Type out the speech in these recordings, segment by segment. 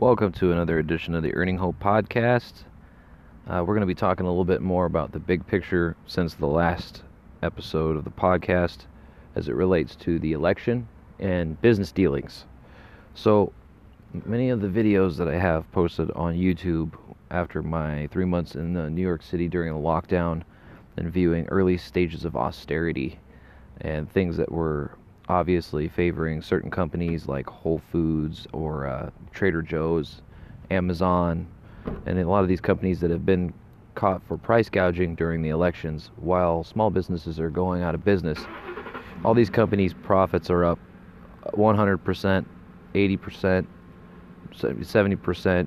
Welcome to another edition of the Earning Hope Podcast. We're going to be talking a little bit more about the big picture since the last episode of the podcast as it relates to the election and business dealings. So many of the videos that I have posted on YouTube after my 3 months in New York City during the lockdown and viewing early stages of austerity and things that were obviously favoring certain companies like Whole Foods or Trader Joe's, Amazon, and a lot of these companies that have been caught for price gouging during the elections while small businesses are going out of business. All these companies' profits are up 100%, 80%, 70%,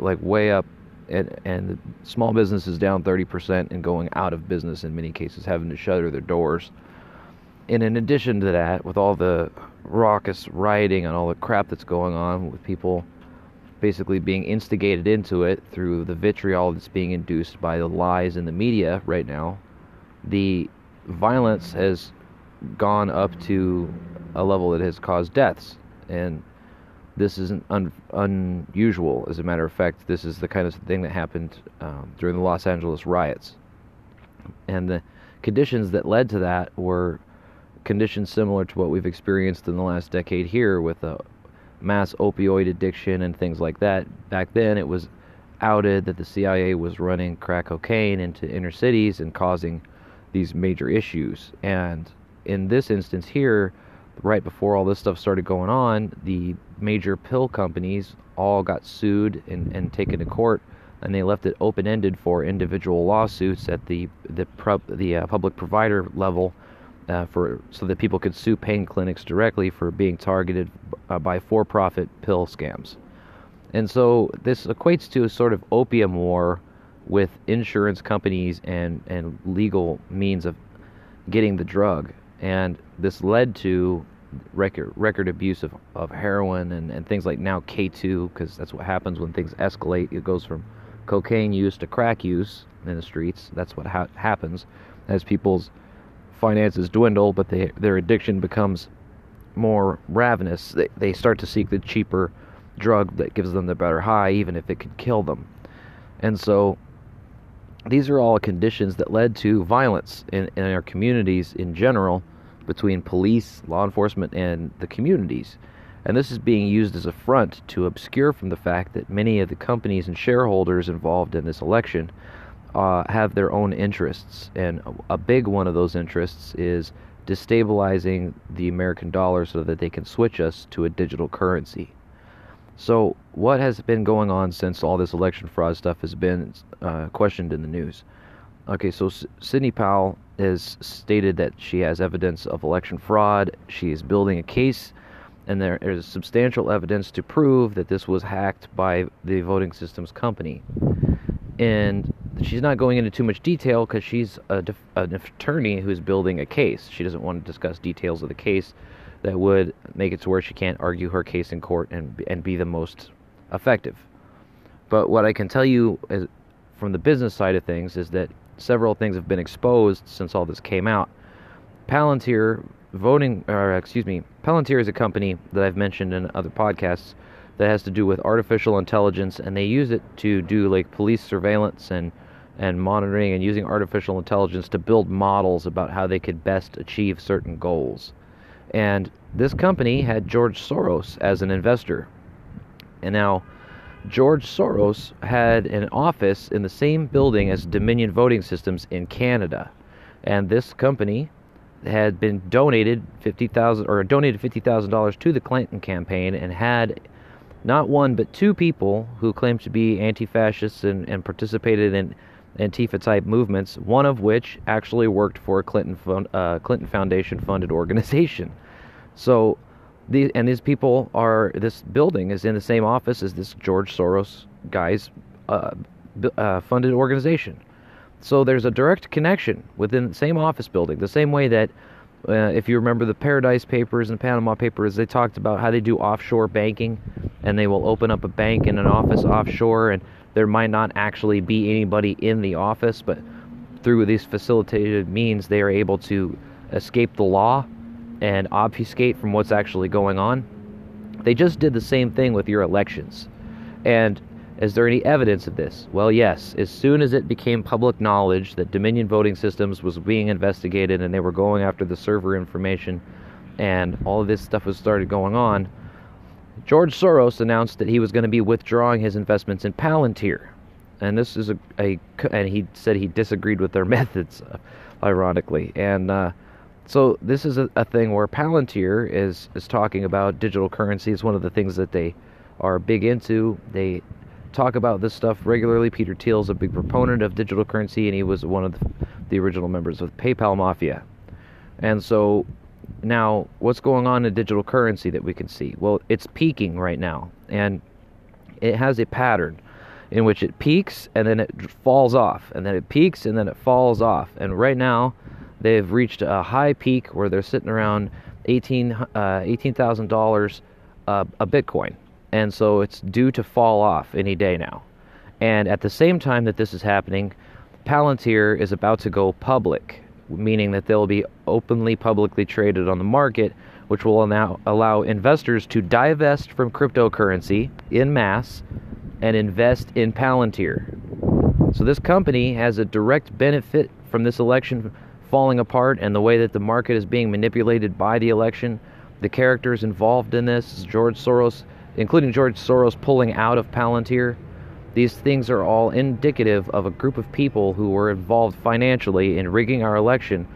like way up, and small businesses down 30% and going out of business in many cases, having to shutter their doors. And in addition to that, with all the raucous rioting and all the crap that's going on with people basically being instigated into it through the vitriol that's being induced by the lies in the media right now, the violence has gone up to a level that has caused deaths. And this isn't unusual. As a matter of fact, this is the kind of thing that happened during the Los Angeles riots. And the conditions that led to that were conditions similar to what we've experienced in the last decade here with a mass opioid addiction and things like that. Back then, it was outed that the CIA was running crack cocaine into inner cities and causing these major issues. And in this instance here, right before all this stuff started going on, the major pill companies all got sued and taken to court, and they left it open-ended for individual lawsuits at the public provider level, so that people could sue pain clinics directly for being targeted by for-profit pill scams. And so this equates to a sort of opium war with insurance companies and legal means of getting the drug. And this led to record abuse of heroin and things like now K2, because that's what happens when things escalate. It goes from cocaine use to crack use in the streets. That's what happens as people's finances dwindle, but their addiction becomes more ravenous. They start to seek the cheaper drug that gives them the better high, even if it could kill them. And so these are all conditions that led to violence in our communities in general, between police, law enforcement, and the communities. And this is being used as a front to obscure from the fact that many of the companies and shareholders involved in this election have their own interests, and a big one of those interests is destabilizing the American dollar so that they can switch us to a digital currency. So what has been going on since all this election fraud stuff has been questioned in the news? Okay, so Sidney Powell has stated that she has evidence of election fraud. She is building a case, and there is substantial evidence to prove that this was hacked by the voting systems company. And she's not going into too much detail because she's an attorney who's building a case. She doesn't want to discuss details of the case that would make it to where she can't argue her case in court and be the most effective. But what I can tell you is, from the business side of things, is that several things have been exposed since all this came out. Palantir is a company that I've mentioned in other podcasts that has to do with artificial intelligence, and they use it to do like police surveillance and monitoring, and using artificial intelligence to build models about how they could best achieve certain goals. And this company had George Soros as an investor. And now George Soros had an office in the same building as Dominion Voting Systems in Canada. And this company had been donated $50,000 to the Clinton campaign, and had not one, but two people who claimed to be anti-fascists and participated in Antifa-type movements, one of which actually worked for a Clinton Foundation-funded organization. So, this building is in the same office as this George Soros guy's funded organization. So there's a direct connection within the same office building, the same way that if you remember the Paradise Papers and Panama Papers, they talked about how they do offshore banking, and they will open up a bank in an office offshore, and there might not actually be anybody in the office, but through these facilitated means, they are able to escape the law and obfuscate from what's actually going on. They just did the same thing with your elections. And is there any evidence of this? Well, yes. As soon as it became public knowledge that Dominion Voting Systems was being investigated and they were going after the server information and all of this stuff was started going on, George Soros announced that he was going to be withdrawing his investments in Palantir. And this is and he said he disagreed with their methods, ironically. And so this is a thing where Palantir is talking about digital currency. It's one of the things that they are big into. They talk about this stuff regularly. Peter Thiel is a big proponent of digital currency, and he was one of the original members of PayPal Mafia. And so now what's going on in digital currency that we can see? Well, it's peaking right now, and it has a pattern in which it peaks and then it falls off, and then it peaks and then it falls off. And right now they've reached a high peak where they're sitting around $18,000 a Bitcoin. And so it's due to fall off any day now. And at the same time that this is happening, Palantir is about to go public, meaning that they'll be openly, publicly traded on the market, which will now allow investors to divest from cryptocurrency in mass and invest in Palantir. So this company has a direct benefit from this election falling apart and the way that the market is being manipulated by the election. The characters involved in this, George Soros, including George Soros pulling out of Palantir. These things are all indicative of a group of people who were involved financially in rigging our election.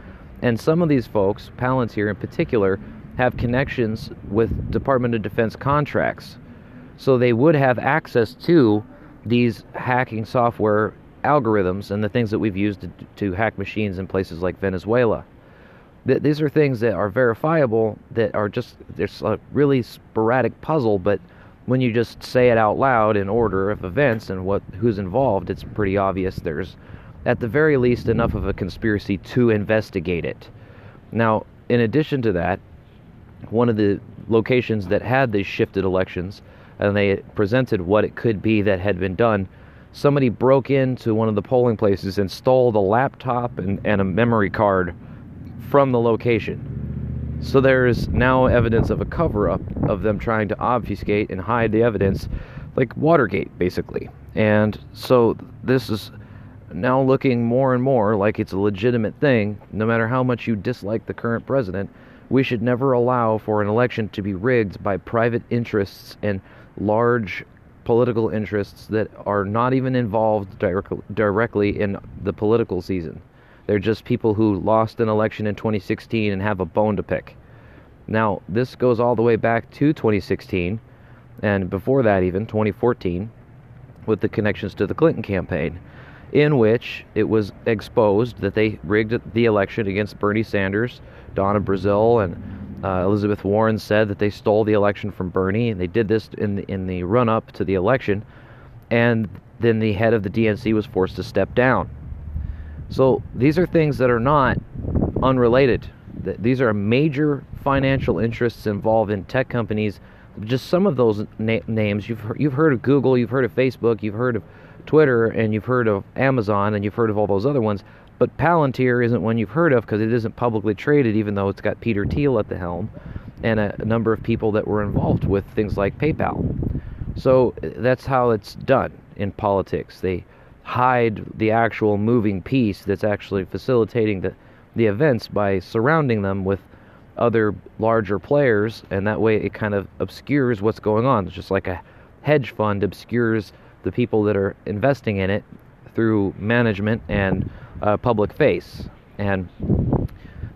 And some of these folks, Palantir in particular, have connections with Department of Defense contracts. So they would have access to these hacking software algorithms and the things that we've used to hack machines in places like Venezuela. These are things that are verifiable, that are just, there's a really sporadic puzzle, but when you just say it out loud in order of events and who's involved, it's pretty obvious there's, at the very least, enough of a conspiracy to investigate it. Now, in addition to that, one of the locations that had these shifted elections, and they presented what it could be that had been done, somebody broke into one of the polling places and stole the laptop and a memory card from the location. So there is now evidence of a cover-up of them trying to obfuscate and hide the evidence, like Watergate, basically. And so this is now looking more and more like it's a legitimate thing. No matter how much you dislike the current president, we should never allow for an election to be rigged by private interests and large political interests that are not even involved directly in the political season. They're just people who lost an election in 2016 and have a bone to pick. Now, this goes all the way back to 2016, and before that even, 2014, with the connections to the Clinton campaign, in which it was exposed that they rigged the election against Bernie Sanders. Donna Brazile and Elizabeth Warren said that they stole the election from Bernie, and they did this in the run-up to the election, and then the head of the DNC was forced to step down. So these are things that are not unrelated. These are major financial interests involved in tech companies. Just some of those names, you've heard of Google, you've heard of Facebook, you've heard of Twitter, and you've heard of Amazon, and you've heard of all those other ones. But Palantir isn't one you've heard of because it isn't publicly traded, even though it's got Peter Thiel at the helm and a number of people that were involved with things like PayPal. So that's how it's done in politics. They hide the actual moving piece that's actually facilitating the events by surrounding them with other larger players, and that way it kind of obscures what's going on. It's just like a hedge fund obscures the people that are investing in it through management and public face. And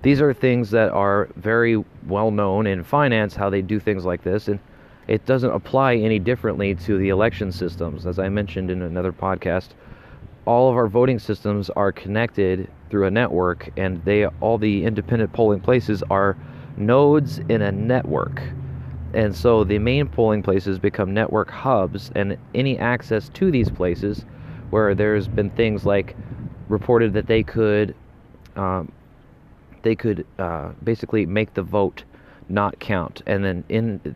these are things that are very well known in finance, how they do things like this, and it doesn't apply any differently to the election systems. As I mentioned in another podcast, all of our voting systems are connected through a network, and all the independent polling places are nodes in a network. And so the main polling places become network hubs, and any access to these places, where there's been things like reported that they could basically make the vote not count and then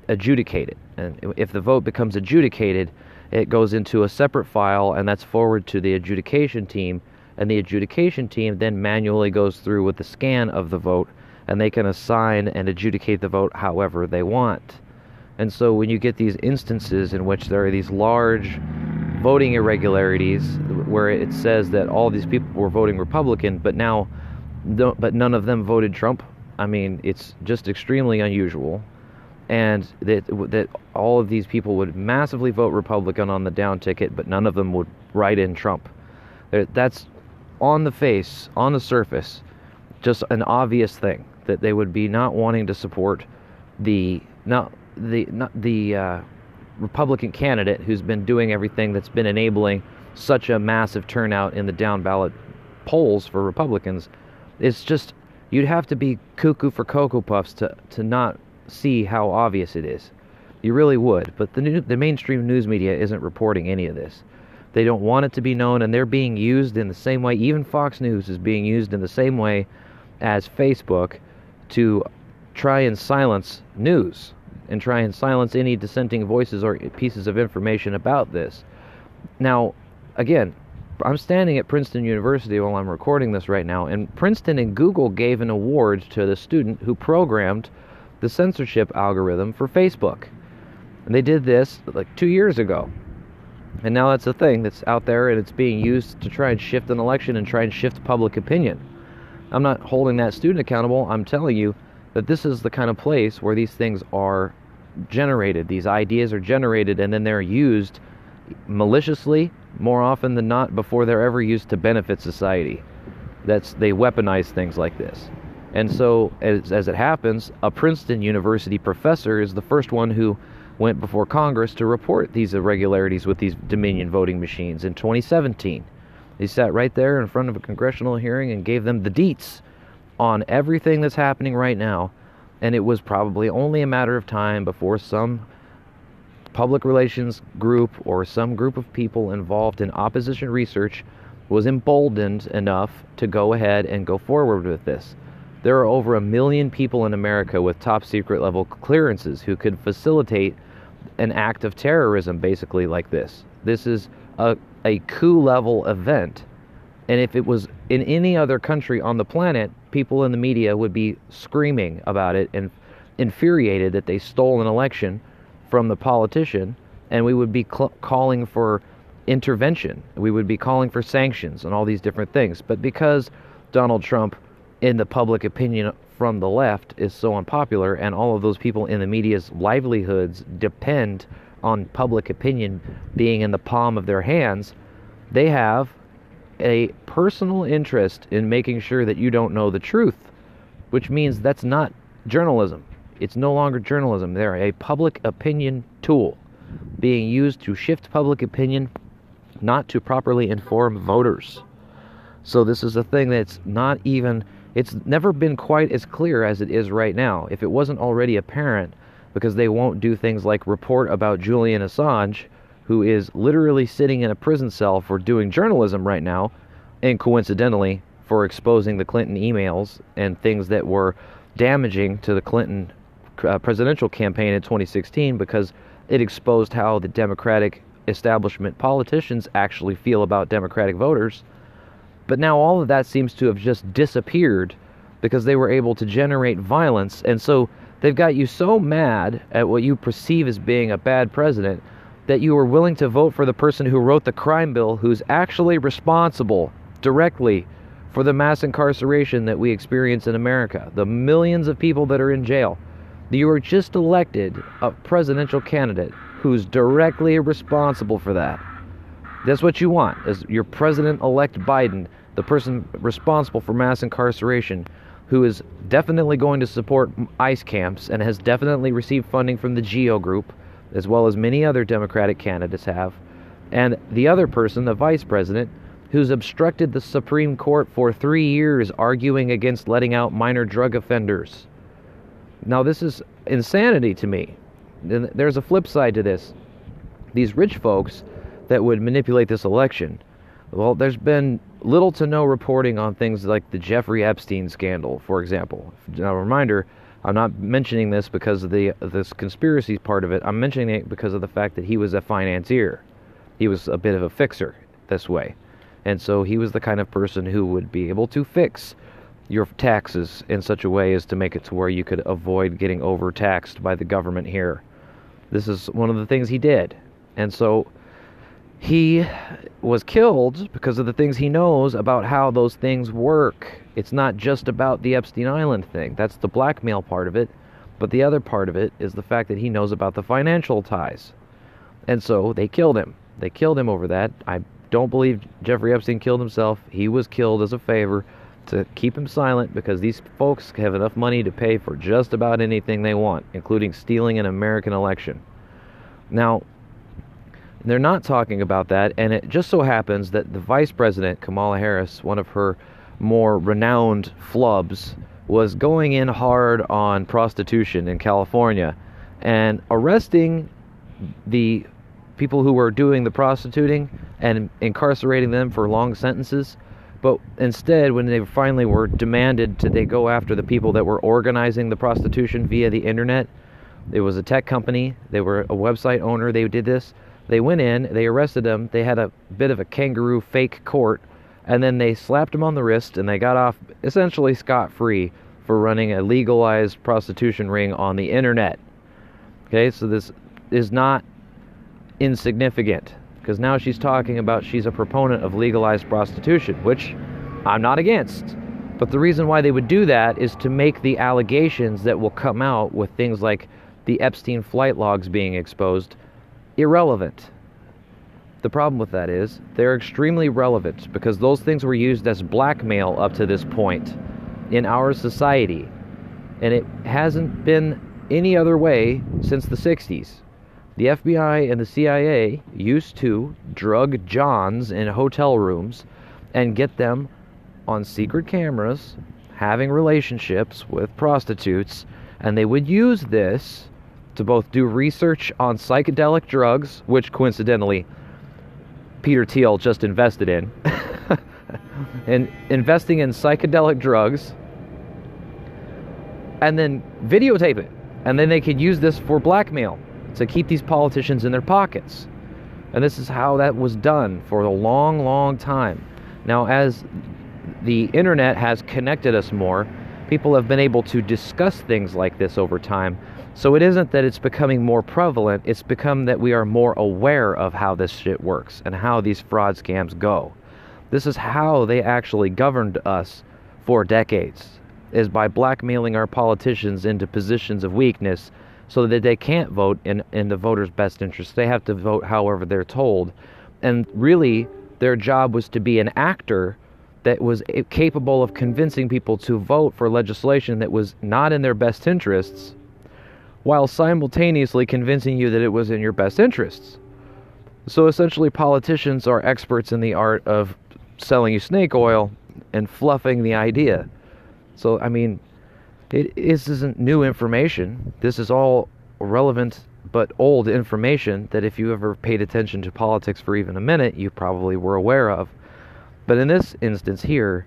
adjudicate it. And if the vote becomes adjudicated, it goes into a separate file, and that's forwarded to the adjudication team, and the adjudication team then manually goes through with the scan of the vote, and they can assign and adjudicate the vote however they want. And so when you get these instances in which there are these large voting irregularities where it says that all these people were voting Republican, but now, but none of them voted Trump, I mean, it's just extremely unusual. And that all of these people would massively vote Republican on the down ticket, but none of them would write in Trump. That's on the face, on the surface, just an obvious thing that they would be not wanting to support the Republican candidate who's been doing everything that's been enabling such a massive turnout in the down ballot polls for Republicans. It's just, you'd have to be cuckoo for Cocoa Puffs to not see how obvious it is. You really would. But the mainstream news media isn't reporting any of this. They don't want it to be known, and they're being used in the same way. Even Fox News is being used in the same way as Facebook to try and silence news and try and silence any dissenting voices or pieces of information about this. Now, again, I'm standing at Princeton University while I'm recording this right now, and Princeton and Google gave an award to the student who programmed the censorship algorithm for Facebook. And they did this like 2 years ago. And now that's a thing that's out there, and it's being used to try and shift an election and try and shift public opinion. I'm not holding that student accountable. I'm telling you that this is the kind of place where these things are generated. These ideas are generated, and then they're used maliciously more often than not before they're ever used to benefit society. They weaponize things like this. And so, as it happens, a Princeton University professor is the first one who went before Congress to report these irregularities with these Dominion voting machines in 2017. He sat right there in front of a congressional hearing and gave them the deets on everything that's happening right now. And it was probably only a matter of time before some public relations group or some group of people involved in opposition research was emboldened enough to go ahead and go forward with this. There are over 1 million people in America with top secret level clearances who could facilitate an act of terrorism basically like this. This is a coup level event. And if it was in any other country on the planet, people in the media would be screaming about it and infuriated that they stole an election from the politician, and we would be calling for intervention. We would be calling for sanctions and all these different things. But because Donald Trump, in the public opinion from the left, is so unpopular, and all of those people in the media's livelihoods depend on public opinion being in the palm of their hands, they have a personal interest in making sure that you don't know the truth, which means that's not journalism. It's no longer journalism. They're a public opinion tool being used to shift public opinion, not to properly inform voters. So this is a thing that's not even, it's never been quite as clear as it is right now. If it wasn't already apparent, because they won't do things like report about Julian Assange, who is literally sitting in a prison cell for doing journalism right now, and coincidentally for exposing the Clinton emails and things that were damaging to the Clinton presidential campaign in 2016, because it exposed how the Democratic establishment politicians actually feel about Democratic voters. But now all of that seems to have just disappeared because they were able to generate violence. And so they've got you so mad at what you perceive as being a bad president that you were willing to vote for the person who wrote the crime bill, who's actually responsible directly for the mass incarceration that we experience in America, the millions of people that are in jail. You were just elected a presidential candidate who's directly responsible for that. That's what you want, is your president-elect Biden, the person responsible for mass incarceration, who is definitely going to support ICE camps and has definitely received funding from the GEO Group, as well as many other Democratic candidates have, and the other person, the vice president, who's obstructed the Supreme Court for 3 years arguing against letting out minor drug offenders. Now, this is insanity to me. There's a flip side to this. These rich folks that would manipulate this election, well, there's been little to no reporting on things like the Jeffrey Epstein scandal, for example. Now, a reminder, I'm not mentioning this because of this conspiracy part of it. I'm mentioning it because of the fact that he was a financier. He was a bit of a fixer this way. And so he was the kind of person who would be able to fix your taxes in such a way as to make it to where you could avoid getting overtaxed by the government here. This is one of the things he did. And so he was killed because of the things he knows about how those things work. It's not just about the Epstein Island thing. That's the blackmail part of it. But the other part of it is the fact that he knows about the financial ties. And so they killed him. They killed him over that. I don't believe Jeffrey Epstein killed himself. He was killed as a favor to keep him silent, because these folks have enough money to pay for just about anything they want, including stealing an American election. Now, they're not talking about that, and it just so happens that the vice president, Kamala Harris, one of her more renowned flubs, was going in hard on prostitution in California and arresting the people who were doing the prostituting and incarcerating them for long sentences. But instead, when they finally were demanded to they go after the people that were organizing the prostitution via the internet, it was a tech company, they were a website owner, they did this. They went in, they arrested them, they had a bit of a kangaroo fake court, and then they slapped him on the wrist, and they got off essentially scot-free for running a legalized prostitution ring on the internet. Okay, so this is not insignificant, because now she's talking about she's a proponent of legalized prostitution, which I'm not against. But the reason why they would do that is to make the allegations that will come out with things like the Epstein flight logs being exposed irrelevant. The problem with that is they're extremely relevant, because those things were used as blackmail up to this point in our society, and it hasn't been any other way since the 60s. The FBI and the CIA used to drug Johns in hotel rooms and get them on secret cameras having relationships with prostitutes, and they would use this to both do research on psychedelic drugs, which coincidentally Peter Thiel just invested in, and investing in psychedelic drugs, and then videotape it. And then they could use this for blackmail to keep these politicians in their pockets. And this is how that was done for a long, long time. Now, as the internet has connected us more, people have been able to discuss things like this over time. So it isn't that it's becoming more prevalent, it's become that we are more aware of how this shit works and how these fraud scams go. This is how they actually governed us for decades, is by blackmailing our politicians into positions of weakness so that they can't vote in the voters' best interest. They have to vote however they're told. And really, their job was to be an actor that was capable of convincing people to vote for legislation that was not in their best interests, while simultaneously convincing you that it was in your best interests. So essentially, politicians are experts in the art of selling you snake oil and fluffing the idea. So, I mean, this isn't new information. This is all relevant but old information that if you ever paid attention to politics for even a minute, you probably were aware of. But in this instance here,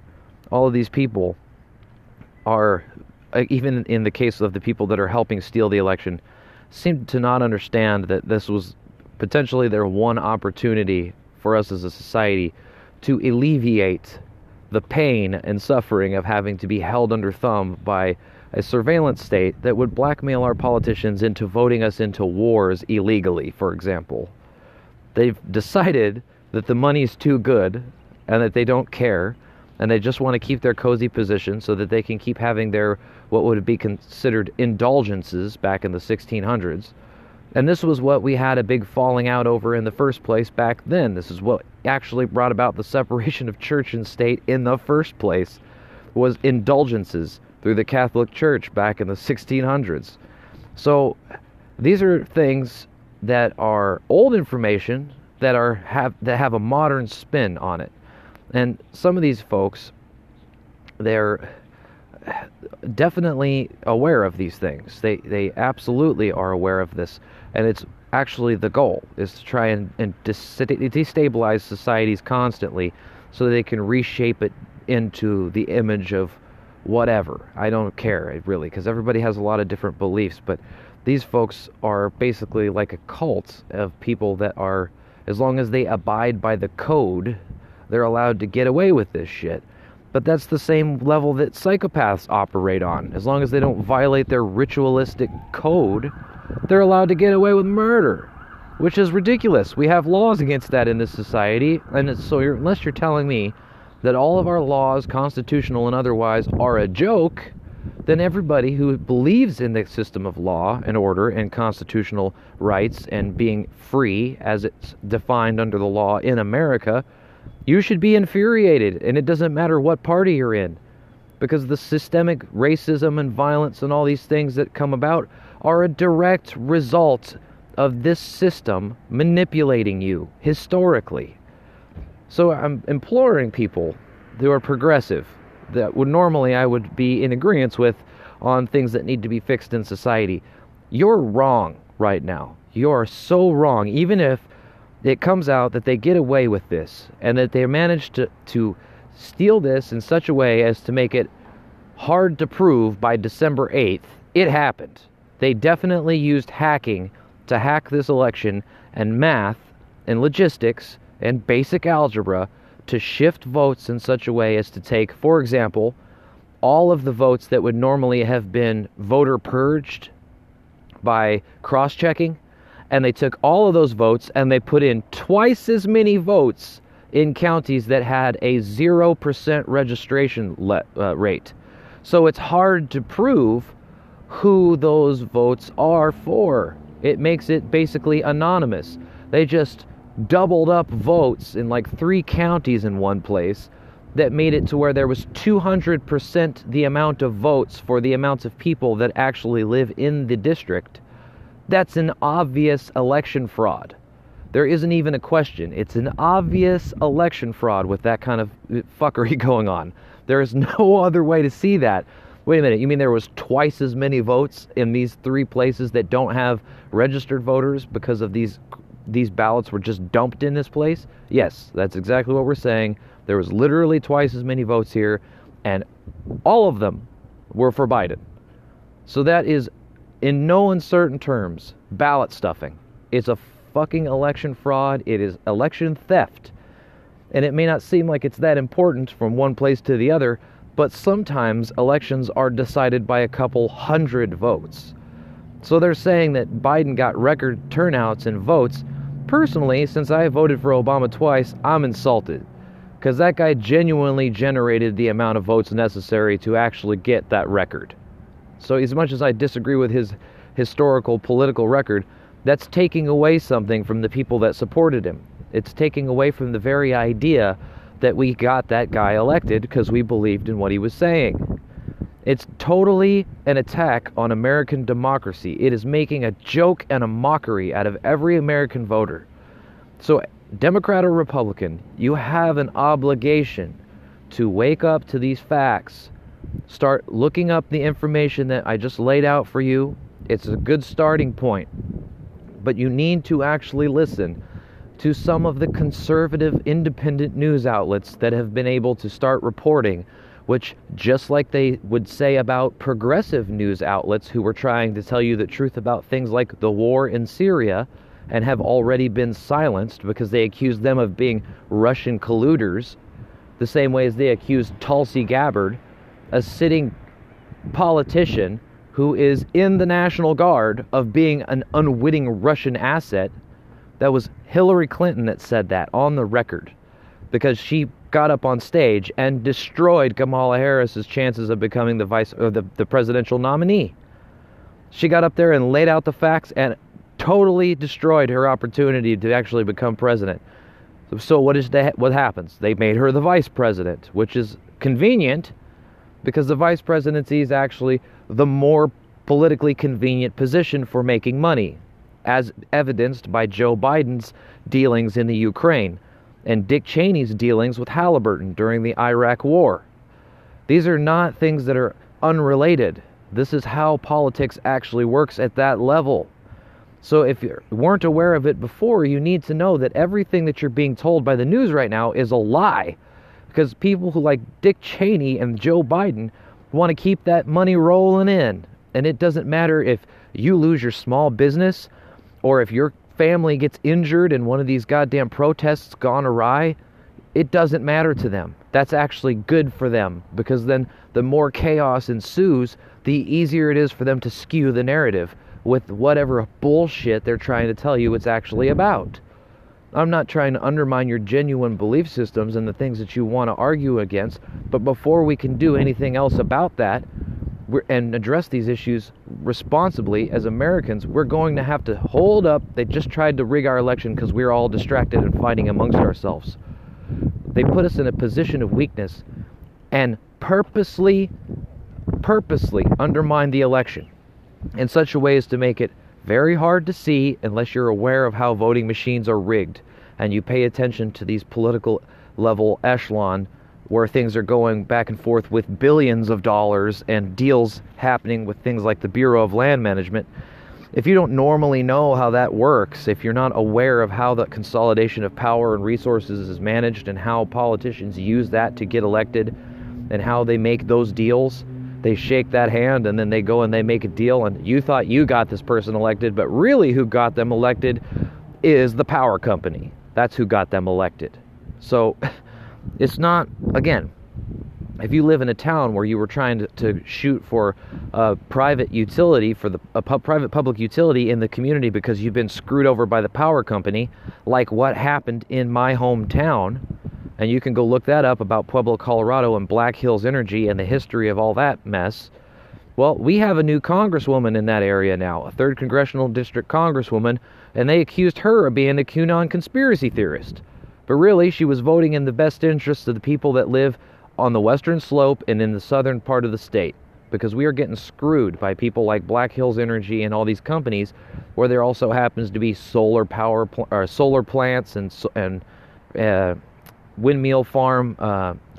all of these people are, even in the case of the people that are helping steal the election, seem to not understand that this was potentially their one opportunity for us as a society to alleviate the pain and suffering of having to be held under thumb by a surveillance state that would blackmail our politicians into voting us into wars illegally, for example. They've decided that the money's too good and that they don't care, and they just want to keep their cozy position so that they can keep having their, what would be considered indulgences back in the 1600s. And this was what we had a big falling out over in the first place back then. This is what actually brought about the separation of church and state in the first place, was indulgences through the Catholic Church back in the 1600s. So these are things that are old information that have a modern spin on it. And some of these folks, they're definitely aware of these things. They absolutely are aware of this. And it's actually the goal, is to try and destabilize societies constantly so they can reshape it into the image of whatever. I don't care, really, because everybody has a lot of different beliefs. But these folks are basically like a cult of people that are, as long as they abide by the code, they're allowed to get away with this shit. But that's the same level that psychopaths operate on. As long as they don't violate their ritualistic code, they're allowed to get away with murder, which is ridiculous. We have laws against that in this society, and so unless you're telling me that all of our laws, constitutional and otherwise, are a joke, then everybody who believes in the system of law and order and constitutional rights and being free as it's defined under the law in America, you should be infuriated, and it doesn't matter what party you're in, because the systemic racism and violence and all these things that come about are a direct result of this system manipulating you historically. So I'm imploring people who are progressive, that would normally I would be in agreement with on things that need to be fixed in society. You're wrong right now. You're so wrong. Even if it comes out that they get away with this and that they manage to steal this in such a way as to make it hard to prove by December 8th, it happened. They definitely used hacking to hack this election, and math and logistics and basic algebra to shift votes in such a way as to take, for example, all of the votes that would normally have been voter purged by cross-checking, and they took all of those votes and they put in twice as many votes in counties that had a 0% registration rate. So it's hard to prove who those votes are for. It makes it basically anonymous. They just doubled up votes in like 3 counties in one place that made it to where there was 200% the amount of votes for the amounts of people that actually live in the district. That's an obvious election fraud. There isn't even a question. It's an obvious election fraud with that kind of fuckery going on. There is no other way to see that. Wait a minute, you mean there was twice as many votes in these 3 places that don't have registered voters because of these ballots were just dumped in this place? Yes, that's exactly what we're saying. There was literally twice as many votes here, and all of them were for Biden. So that is, in no uncertain terms, ballot stuffing. It's a fucking election fraud. It is election theft. And it may not seem like it's that important from one place to the other, but sometimes elections are decided by a couple hundred votes. So they're saying that Biden got record turnouts and votes. Personally, since I voted for Obama twice, I'm insulted, because that guy genuinely generated the amount of votes necessary to actually get that record. So as much as I disagree with his historical political record, that's taking away something from the people that supported him. It's taking away from the very idea that we got that guy elected because we believed in what he was saying. It's totally an attack on American democracy. It is making a joke and a mockery out of every American voter. So, Democrat or Republican, you have an obligation to wake up to these facts. Start looking up the information that I just laid out for you. It's a good starting point. But you need to actually listen to some of the conservative independent news outlets that have been able to start reporting, which, just like they would say about progressive news outlets who were trying to tell you the truth about things like the war in Syria and have already been silenced because they accused them of being Russian colluders, the same way as they accused Tulsi Gabbard, a sitting politician who is in the National Guard, of being an unwitting Russian asset. That was Hillary Clinton that said that on the record, because she got up on stage and destroyed Kamala Harris's chances of becoming the vice or the presidential nominee. She got up there and laid out the facts and totally destroyed her opportunity to actually become president. So what happens? They made her the vice president, which is convenient, because the vice presidency is actually the more politically convenient position for making money, as evidenced by Joe Biden's dealings in the Ukraine and Dick Cheney's dealings with Halliburton during the Iraq War. These are not things that are unrelated. This is how politics actually works at that level. So if you weren't aware of it before, you need to know that everything that you're being told by the news right now is a lie, because people who like Dick Cheney and Joe Biden want to keep that money rolling in. And it doesn't matter if you lose your small business or if you're family gets injured and one of these goddamn protests gone awry. It doesn't matter to them. That's actually good for them, because then the more chaos ensues, the easier it is for them to skew the narrative with whatever bullshit they're trying to tell you it's actually about. I'm not trying to undermine your genuine belief systems and the things that you want to argue against, but before we can do anything else about that and address these issues responsibly as Americans, we're going to have to hold up. They just tried to rig our election because we're all distracted and fighting amongst ourselves. They put us in a position of weakness and purposely undermine the election in such a way as to make it very hard to see unless you're aware of how voting machines are rigged and you pay attention to these political level echelon where things are going back and forth with billions of dollars and deals happening with things like the Bureau of Land Management. If you don't normally know how that works, if you're not aware of how the consolidation of power and resources is managed and how politicians use that to get elected and how they make those deals, they shake that hand and then they go and they make a deal and you thought you got this person elected, but really who got them elected is the power company. That's who got them elected. So it's not, again, if you live in a town where you were trying to shoot for a private utility, for a private public utility in the community because you've been screwed over by the power company, like what happened in my hometown, and you can go look that up about Pueblo, Colorado and Black Hills Energy and the history of all that mess. Well, we have a new congresswoman in that area now, a 3rd Congressional District congresswoman, and they accused her of being a QAnon conspiracy theorist. But really, she was voting in the best interests of the people that live on the western slope and in the southern part of the state, because we are getting screwed by people like Black Hills Energy and all these companies where there also happens to be solar power solar plants and windmill farm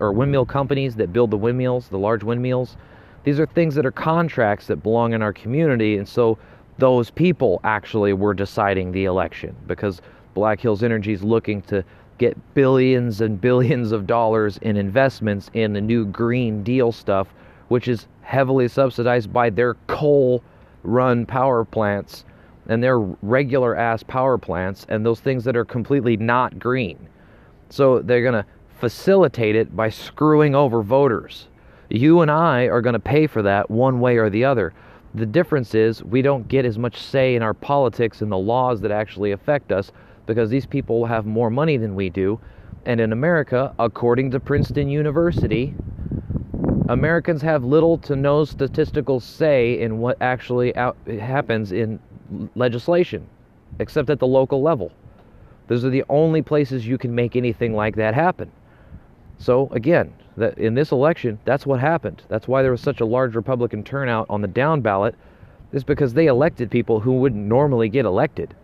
or windmill companies that build the windmills, the large windmills. These are things that are contracts that belong in our community, and so those people actually were deciding the election because Black Hills Energy is looking to get billions and billions of dollars in investments in the new Green Deal stuff, which is heavily subsidized by their coal-run power plants and their regular-ass power plants and those things that are completely not green. So they're going to facilitate it by screwing over voters. You and I are going to pay for that one way or the other. The difference is we don't get as much say in our politics and the laws that actually affect us because these people have more money than we do. And in America, according to Princeton University, Americans have little to no statistical say in what actually happens in legislation, except at the local level. Those are the only places you can make anything like that happen. So again, in this election, that's what happened. That's why there was such a large Republican turnout on the down ballot, is because they elected people who wouldn't normally get elected.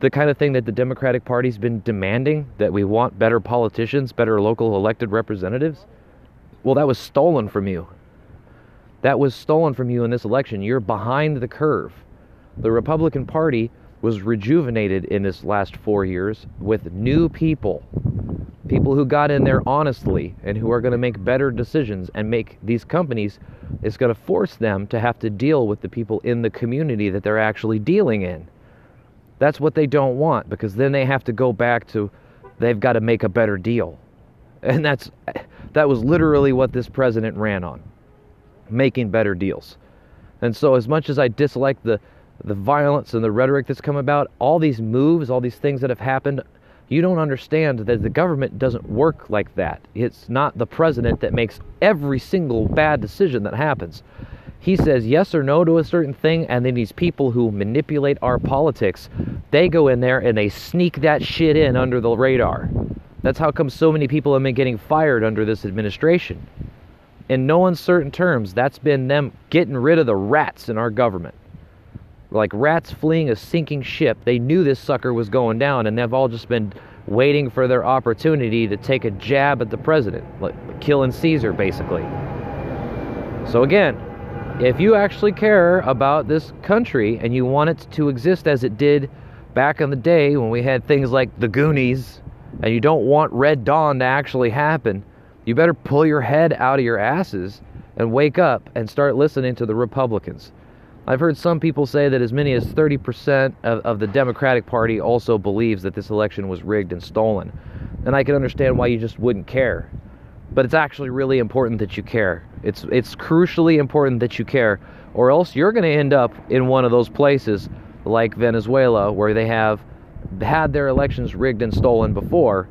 The kind of thing that the Democratic Party's been demanding, that we want better politicians, better local elected representatives. Well, that was stolen from you. That was stolen from you in this election. You're behind the curve. The Republican Party was rejuvenated in this last 4 years with new people, people who got in there honestly and who are going to make better decisions and make these companies, it's going to force them to have to deal with the people in the community that they're actually dealing in. That's what they don't want, because then they have to go back to, they've got to make a better deal. And that was literally what this president ran on, making better deals. And so as much as I dislike the violence and the rhetoric that's come about, all these moves, all these things that have happened, you don't understand that the government doesn't work like that. It's not the president that makes every single bad decision that happens. He says yes or no to a certain thing, and then these people who manipulate our politics, they go in there and they sneak that shit in under the radar. That's how come so many people have been getting fired under this administration. In no uncertain terms, that's been them getting rid of the rats in our government. Like rats fleeing a sinking ship, they knew this sucker was going down, and they've all just been waiting for their opportunity to take a jab at the president, like killing Caesar, basically. So again, if you actually care about this country and you want it to exist as it did back in the day when we had things like the Goonies, and you don't want Red Dawn to actually happen, you better pull your head out of your asses and wake up and start listening to the Republicans. I've heard some people say that as many as 30% of the Democratic Party also believes that this election was rigged and stolen. And I can understand why you just wouldn't care. But it's actually really important that you care. It's crucially important that you care, or else you're going to end up in one of those places like Venezuela, where they have had their elections rigged and stolen before,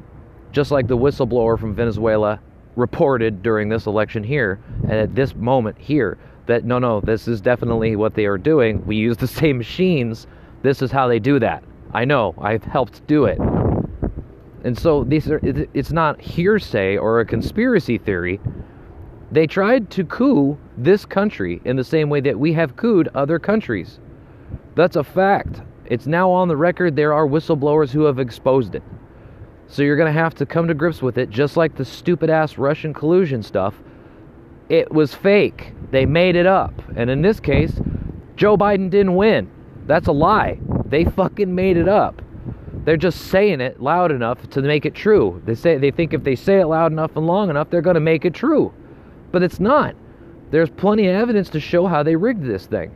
just like the whistleblower from Venezuela reported during this election here, and at this moment here, that no, this is definitely what they are doing. We use the same machines. This is how they do that. I know, I've helped do it. And so it's not hearsay or a conspiracy theory. They tried to coup this country in the same way that we have couped other countries. That's a fact. It's now on the record. There are whistleblowers who have exposed it. So you're going to have to come to grips with it, just like the stupid-ass Russian collusion stuff. It was fake. They made it up. And in this case, Joe Biden didn't win. That's a lie. They fucking made it up. They're just saying it loud enough to make it true. They think if they say it loud enough and long enough, they're going to make it true. But it's not. There's plenty of evidence to show how they rigged this thing.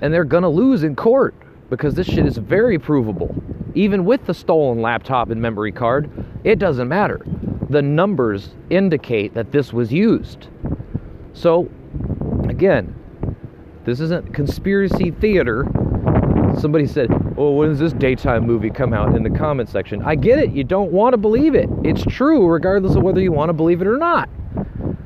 And they're going to lose in court, because this shit is very provable. Even with the stolen laptop and memory card, it doesn't matter. The numbers indicate that this was used. So, again, this isn't conspiracy theater. Somebody said, "Oh, when does this daytime movie come out?" in the comment section. I get it. You don't want to believe it. It's true regardless of whether you want to believe it or not.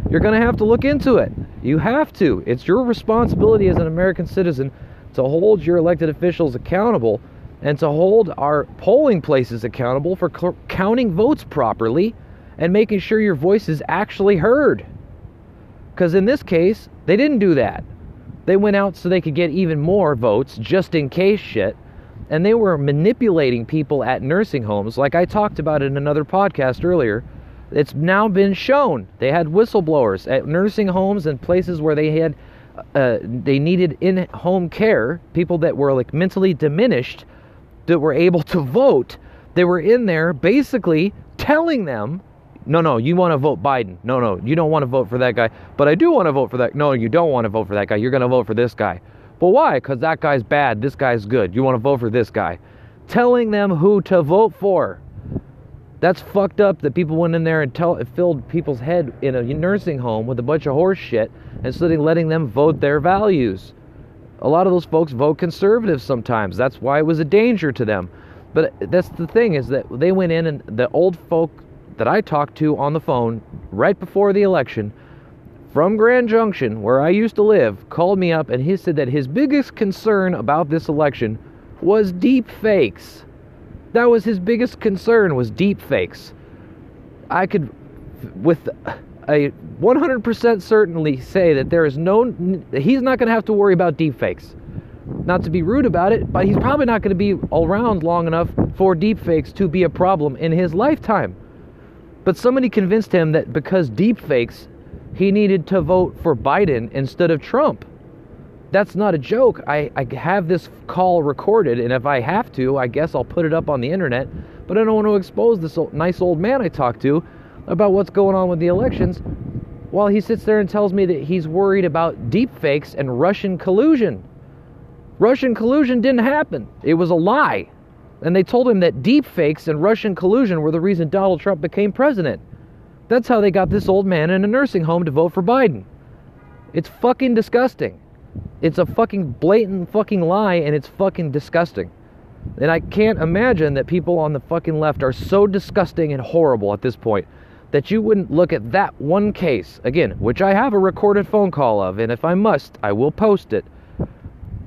You're going to have to look into it. You have to. It's your responsibility as an American citizen to hold your elected officials accountable and to hold our polling places accountable for counting votes properly and making sure your voice is actually heard. Because in this case, they didn't do that. They went out so they could get even more votes, just in case shit, and they were manipulating people at nursing homes, like I talked about in another podcast earlier. It's now been shown. They had whistleblowers at nursing homes and places where they had, they needed in-home care, people that were like mentally diminished, that were able to vote. They were in there basically telling them, no, you want to vote Biden. No, you don't want to vote for that guy. But I do want to vote for that. No, you don't want to vote for that guy. You're going to vote for this guy. But why? Because that guy's bad. This guy's good. You want to vote for this guy. Telling them who to vote for. That's fucked up that people went in there and filled people's head in a nursing home with a bunch of horse shit instead of letting them vote their values. A lot of those folks vote conservative sometimes. That's why it was a danger to them. But that's the thing, is that they went in, and the old folk that I talked to on the phone right before the election from Grand Junction, where I used to live, called me up, and he said that his biggest concern about this election was deep fakes. That was his biggest concern, was deep fakes. I could with a 100% certainty say that there is he's not going to have to worry about deep fakes. Not to be rude about it, but he's probably not going to be around long enough for deep fakes to be a problem in his lifetime. But somebody convinced him that because deepfakes, he needed to vote for Biden instead of Trump. That's not a joke. I have this call recorded, and if I have to, I guess I'll put it up on the internet. But I don't want to expose this nice old man I talked to about what's going on with the elections while he sits there and tells me that he's worried about deepfakes and Russian collusion. Russian collusion didn't happen. It was a lie. And they told him that deepfakes and Russian collusion were the reason Donald Trump became president. That's how they got this old man in a nursing home to vote for Biden. It's fucking disgusting. It's a fucking blatant fucking lie, and it's fucking disgusting. And I can't imagine that people on the fucking left are so disgusting and horrible at this point that you wouldn't look at that one case, again, which I have a recorded phone call of, and if I must, I will post it,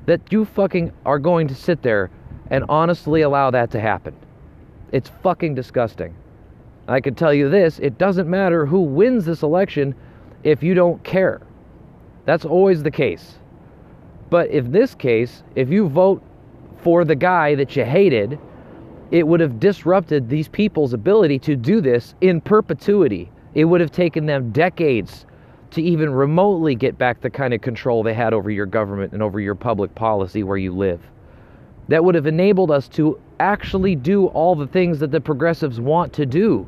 that you fucking are going to sit there and honestly allow that to happen. It's fucking disgusting. I can tell you this, it doesn't matter who wins this election if you don't care. That's always the case. But in this case, if you vote for the guy that you hated, it would have disrupted these people's ability to do this in perpetuity. It would have taken them decades to even remotely get back the kind of control they had over your government and over your public policy where you live. That would have enabled us to actually do all the things that the progressives want to do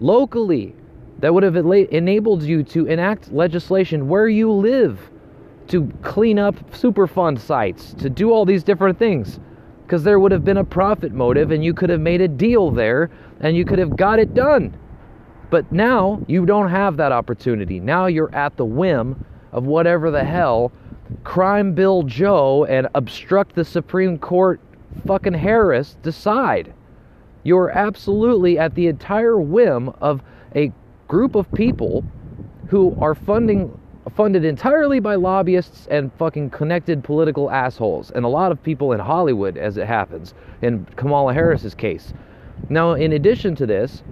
locally. That would have enabled you to enact legislation where you live, to clean up Superfund sites, to do all these different things, because there would have been a profit motive and you could have made a deal there and you could have got it done. But now you don't have that opportunity. Now you're at the whim of whatever the hell Crime Bill Joe and obstruct the Supreme Court fucking Harris decide. You're absolutely at the entire whim of a group of people who are funded entirely by lobbyists and fucking connected political assholes, and a lot of people in Hollywood, as it happens, in Kamala Harris's case. Now, in addition to this,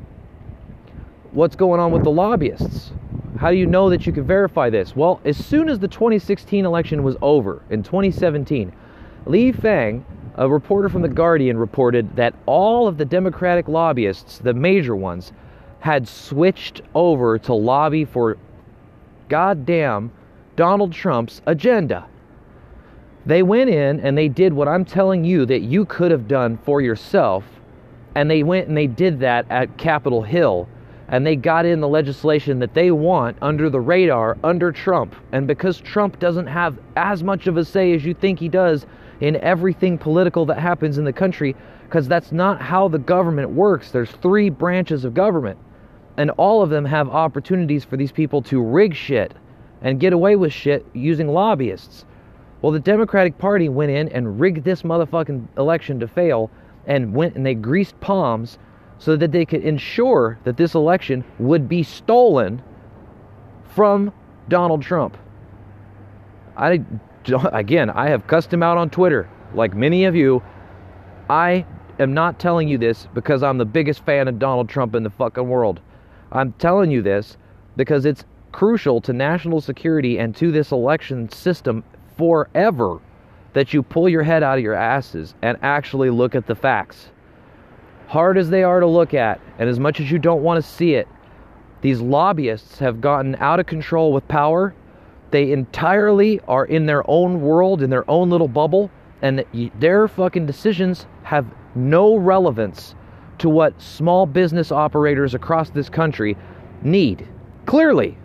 what's going on with the lobbyists? How do you know that you can verify this? Well, as soon as the 2016 election was over, in 2017, Li Fang, a reporter from The Guardian, reported that all of the Democratic lobbyists, the major ones, had switched over to lobby for goddamn Donald Trump's agenda. They went in and they did what I'm telling you that you could have done for yourself, and they went and they did that at Capitol Hill, and they got in the legislation that they want under the radar under Trump. And because Trump doesn't have as much of a say as you think he does in everything political that happens in the country, because that's not how the government works. There's three branches of government, and all of them have opportunities for these people to rig shit and get away with shit using lobbyists. Well, the Democratic Party went in and rigged this motherfucking election to fail, and went and they greased palms so that they could ensure that this election would be stolen from Donald Trump. I have cussed him out on Twitter, like many of you. I am not telling you this because I'm the biggest fan of Donald Trump in the fucking world. I'm telling you this because it's crucial to national security and to this election system forever that you pull your head out of your asses and actually look at the facts. Hard as they are to look at, and as much as you don't want to see it, these lobbyists have gotten out of control with power. They entirely are in their own world, in their own little bubble, and their fucking decisions have no relevance to what small business operators across this country need. Clearly,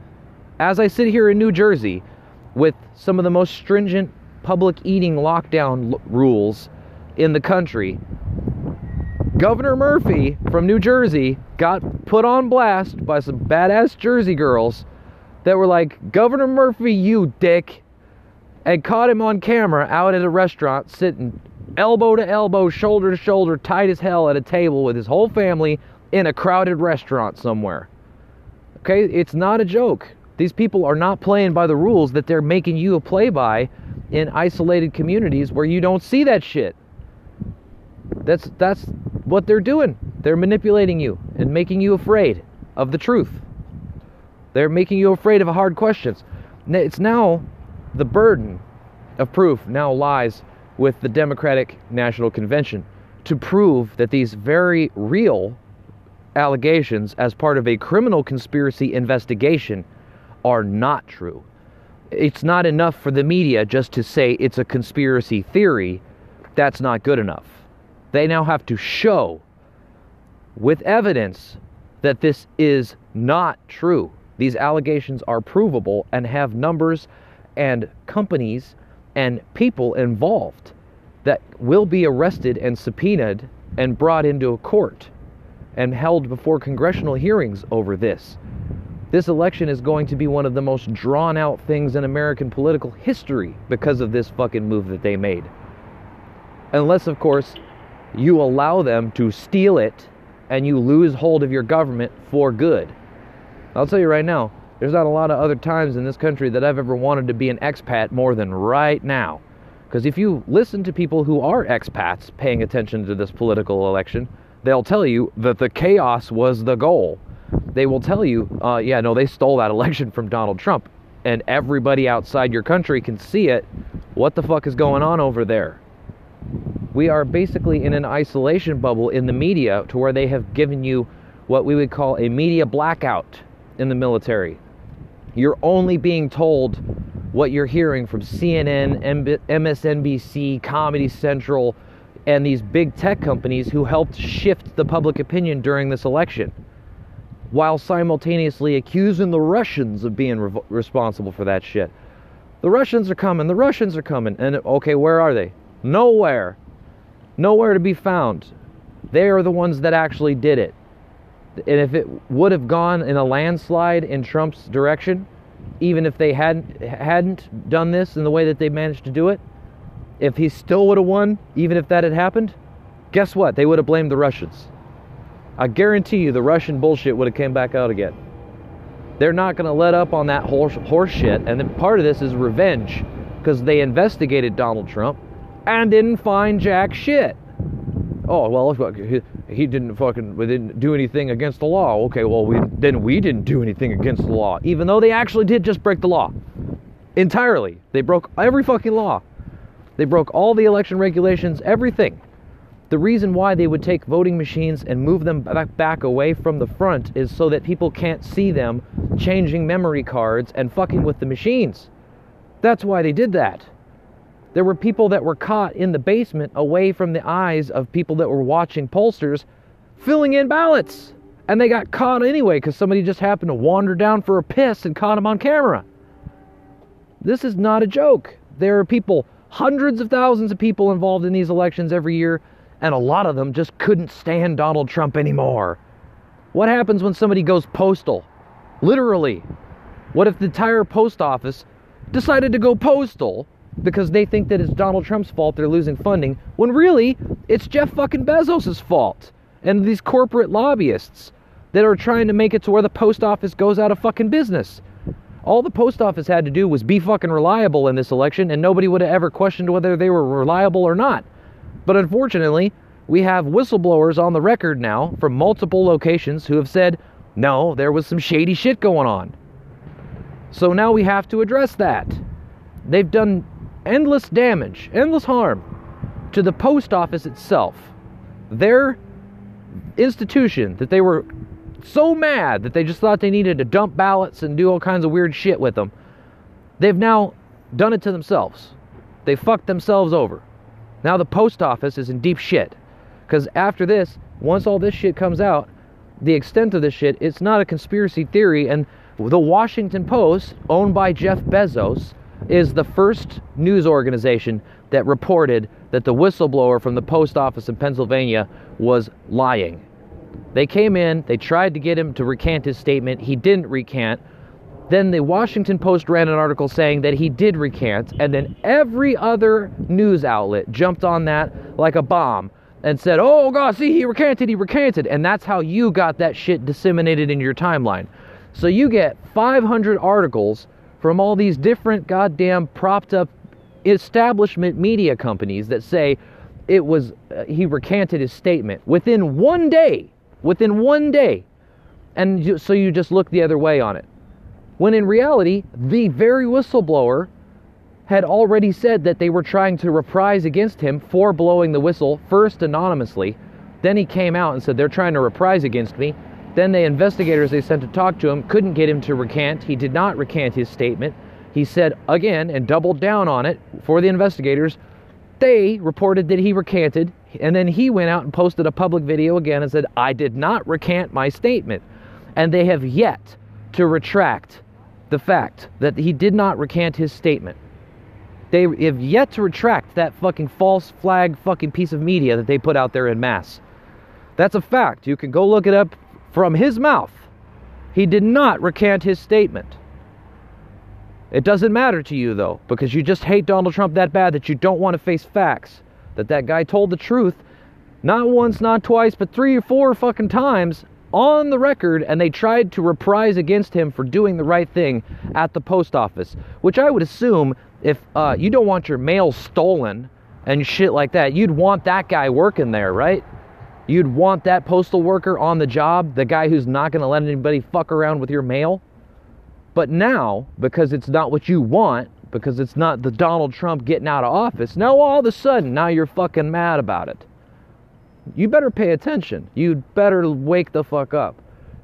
as I sit here in New Jersey with some of the most stringent public eating lockdown rules in the country, Governor Murphy from New Jersey got put on blast by some badass Jersey girls that were like, "Governor Murphy, you dick," and caught him on camera out at a restaurant sitting elbow to elbow, shoulder to shoulder, tight as hell at a table with his whole family in a crowded restaurant somewhere. Okay, it's not a joke. These people are not playing by the rules that they're making you play by in isolated communities where you don't see that shit. That's what they're doing. They're manipulating you and making you afraid of the truth. They're making you afraid of hard questions. It's now the burden of proof now lies with the Democratic National Convention to prove that these very real allegations as part of a criminal conspiracy investigation are not true. It's not enough for the media just to say it's a conspiracy theory. That's not good enough. They now have to show with evidence that this is not true. These allegations are provable and have numbers and companies and people involved that will be arrested and subpoenaed and brought into a court and held before congressional hearings over this. This election is going to be one of the most drawn out things in American political history because of this fucking move that they made. Unless, of course, you allow them to steal it and you lose hold of your government for good. I'll tell you right now, there's not a lot of other times in this country that I've ever wanted to be an expat more than right now. Because if you listen to people who are expats paying attention to this political election, they'll tell you that the chaos was the goal. They will tell you, they stole that election from Donald Trump. And everybody outside your country can see it. What the fuck is going on over there? We are basically in an isolation bubble in the media to where they have given you what we would call a media blackout in the military. You're only being told what you're hearing from CNN, MSNBC, Comedy Central, and these big tech companies who helped shift the public opinion during this election, while simultaneously accusing the Russians of being responsible for that shit. The Russians are coming, and okay, where are they? Nowhere. Nowhere to be found. They are the ones that actually did it. And if it would have gone in a landslide in Trump's direction, even if they hadn't done this in the way that they managed to do it, if he still would have won, even if that had happened, guess what? They would have blamed the Russians. I guarantee you the Russian bullshit would have came back out again. They're not going to let up on that horse shit. And then part of this is revenge, because they investigated Donald Trump and didn't find jack shit. Oh, well, he didn't do anything against the law. Okay, well, we didn't do anything against the law, even though they actually did just break the law entirely. They broke every fucking law. They broke all the election regulations, everything. The reason why they would take voting machines and move them back away from the front is so that people can't see them changing memory cards and fucking with the machines. That's why they did that. There were people that were caught in the basement away from the eyes of people that were watching pollsters filling in ballots. And they got caught anyway because somebody just happened to wander down for a piss and caught them on camera. This is not a joke. There are people, hundreds of thousands of people involved in these elections every year, and a lot of them just couldn't stand Donald Trump anymore. What happens when somebody goes postal? Literally. What if the entire post office decided to go postal because they think that it's Donald Trump's fault they're losing funding, when really, it's Jeff fucking Bezos's fault, and these corporate lobbyists that are trying to make it to where the post office goes out of fucking business. All the post office had to do was be fucking reliable in this election, and nobody would have ever questioned whether they were reliable or not. But unfortunately, we have whistleblowers on the record now from multiple locations who have said, no, there was some shady shit going on. So now we have to address that. They've done endless damage, endless harm to the post office itself. Their institution that they were so mad that they just thought they needed to dump ballots and do all kinds of weird shit with them. They've now done it to themselves. They fucked themselves over. Now the post office is in deep shit. Because after this, once all this shit comes out, the extent of this shit, it's not a conspiracy theory. And the Washington Post, owned by Jeff Bezos, is the first news organization that reported that the whistleblower from the post office in Pennsylvania was lying. They came in, they tried to get him to recant his statement. He didn't recant. Then the Washington Post ran an article saying that he did recant, and then every other news outlet jumped on that like a bomb and said, oh God, see, he recanted. And that's how you got that shit disseminated in your timeline. So you get 500 articles from all these different goddamn propped up establishment media companies that say it was he recanted his statement within one day. And so you just look the other way on it. When in reality, the very whistleblower had already said that they were trying to reprise against him for blowing the whistle, first anonymously. Then he came out and said, they're trying to reprise against me. Then the investigators they sent to talk to him couldn't get him to recant. He did not recant his statement. He said again and doubled down on it for the investigators. They reported that he recanted, and then he went out and posted a public video again and said, I did not recant my statement. And they have yet to retract the fact that he did not recant his statement. They have yet to retract that fucking false flag fucking piece of media that they put out there en masse. That's a fact. You can go look it up. From his mouth, he did not recant his statement. It doesn't matter to you, though, because you just hate Donald Trump that bad that you don't want to face facts. That guy told the truth, not once, not twice, but 3 or 4 fucking times on the record, and they tried to reprise against him for doing the right thing at the post office, which I would assume if you don't want your mail stolen and shit like that, you'd want that guy working there, right? You'd want that postal worker on the job, the guy who's not going to let anybody fuck around with your mail. But now, because it's not what you want, because it's not the Donald Trump getting out of office, now all of a sudden, now you're fucking mad about it. You better pay attention. You'd better wake the fuck up.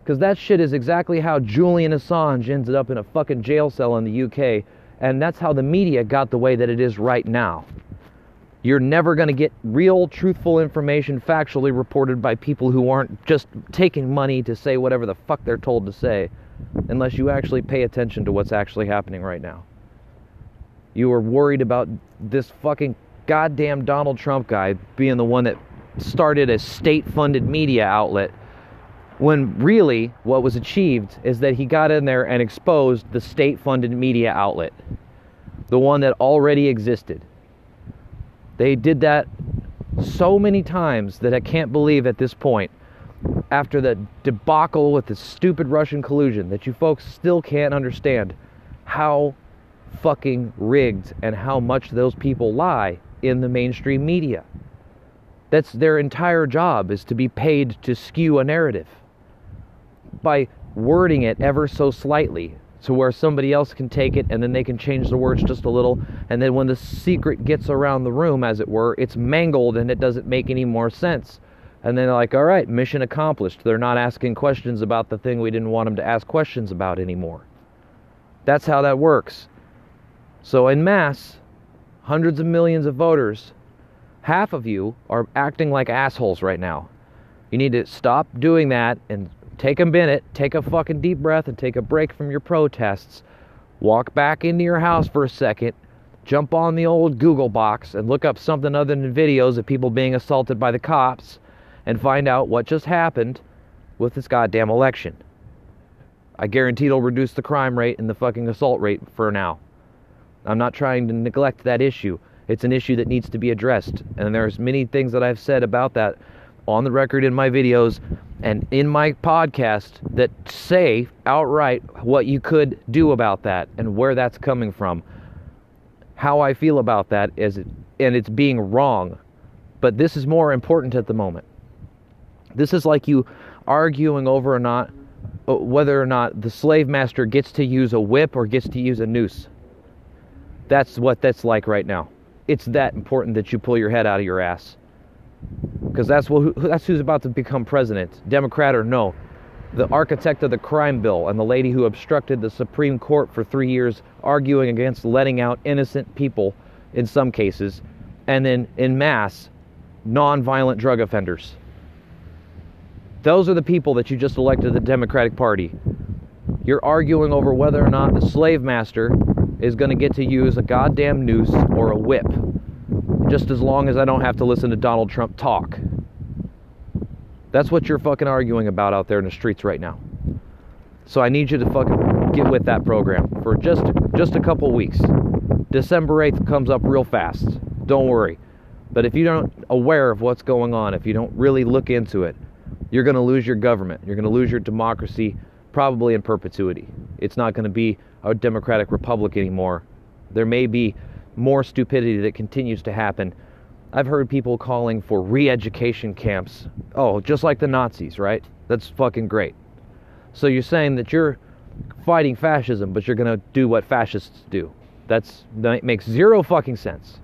Because that shit is exactly how Julian Assange ended up in a fucking jail cell in the UK. And that's how the media got the way that it is right now. You're never going to get real, truthful information factually reported by people who aren't just taking money to say whatever the fuck they're told to say, unless you actually pay attention to what's actually happening right now. You are worried about this fucking goddamn Donald Trump guy being the one that started a state-funded media outlet when really what was achieved is that he got in there and exposed the state-funded media outlet, the one that already existed. They did that so many times that I can't believe at this point, after the debacle with the stupid Russian collusion, that you folks still can't understand how fucking rigged and how much those people lie in the mainstream media. That's their entire job, is to be paid to skew a narrative by wording it ever so slightly to where somebody else can take it and then they can change the words just a little, and then when the secret gets around the room, as it were, it's mangled and it doesn't make any more sense. And then they're like, all right, mission accomplished. They're not asking questions about the thing we didn't want them to ask questions about anymore. That's how that works. So en masse, hundreds of millions of voters, half of you are acting like assholes right now. You need to stop doing that and take a minute, take a fucking deep breath and take a break from your protests. Walk back into your house for a second. Jump on the old Google box and look up something other than videos of people being assaulted by the cops and find out what just happened with this goddamn election. I guarantee it'll reduce the crime rate and the fucking assault rate for now. I'm not trying to neglect that issue. It's an issue that needs to be addressed. And there's many things that I've said about that on the record in my videos and in my podcast that say outright what you could do about that and where that's coming from. How I feel about that is, and it's being wrong. But this is more important at the moment. This is like you arguing over or not, whether or not the slave master gets to use a whip or gets to use a noose. That's what that's like right now. It's that important that you pull your head out of your ass. Because that's who's about to become president, Democrat or no. The architect of the crime bill and the lady who obstructed the Supreme Court for 3 years, arguing against letting out innocent people in some cases, and then en masse, non-violent drug offenders. Those are the people that you just elected the Democratic Party. You're arguing over whether or not the slave master is going to get to use a goddamn noose or a whip, just as long as I don't have to listen to Donald Trump talk. That's what you're fucking arguing about out there in the streets right now. So I need you to fucking get with that program for just a couple weeks. December 8th comes up real fast. Don't worry. But if you don't aware of what's going on, if you don't really look into it, you're going to lose your government. You're going to lose your democracy, probably in perpetuity. It's not going to be a democratic republic anymore. There may be more stupidity that continues to happen. I've heard people calling for re-education camps. Oh, just like the Nazis, right? That's fucking great. So you're saying that you're fighting fascism, but you're going to do what fascists do. That makes zero fucking sense.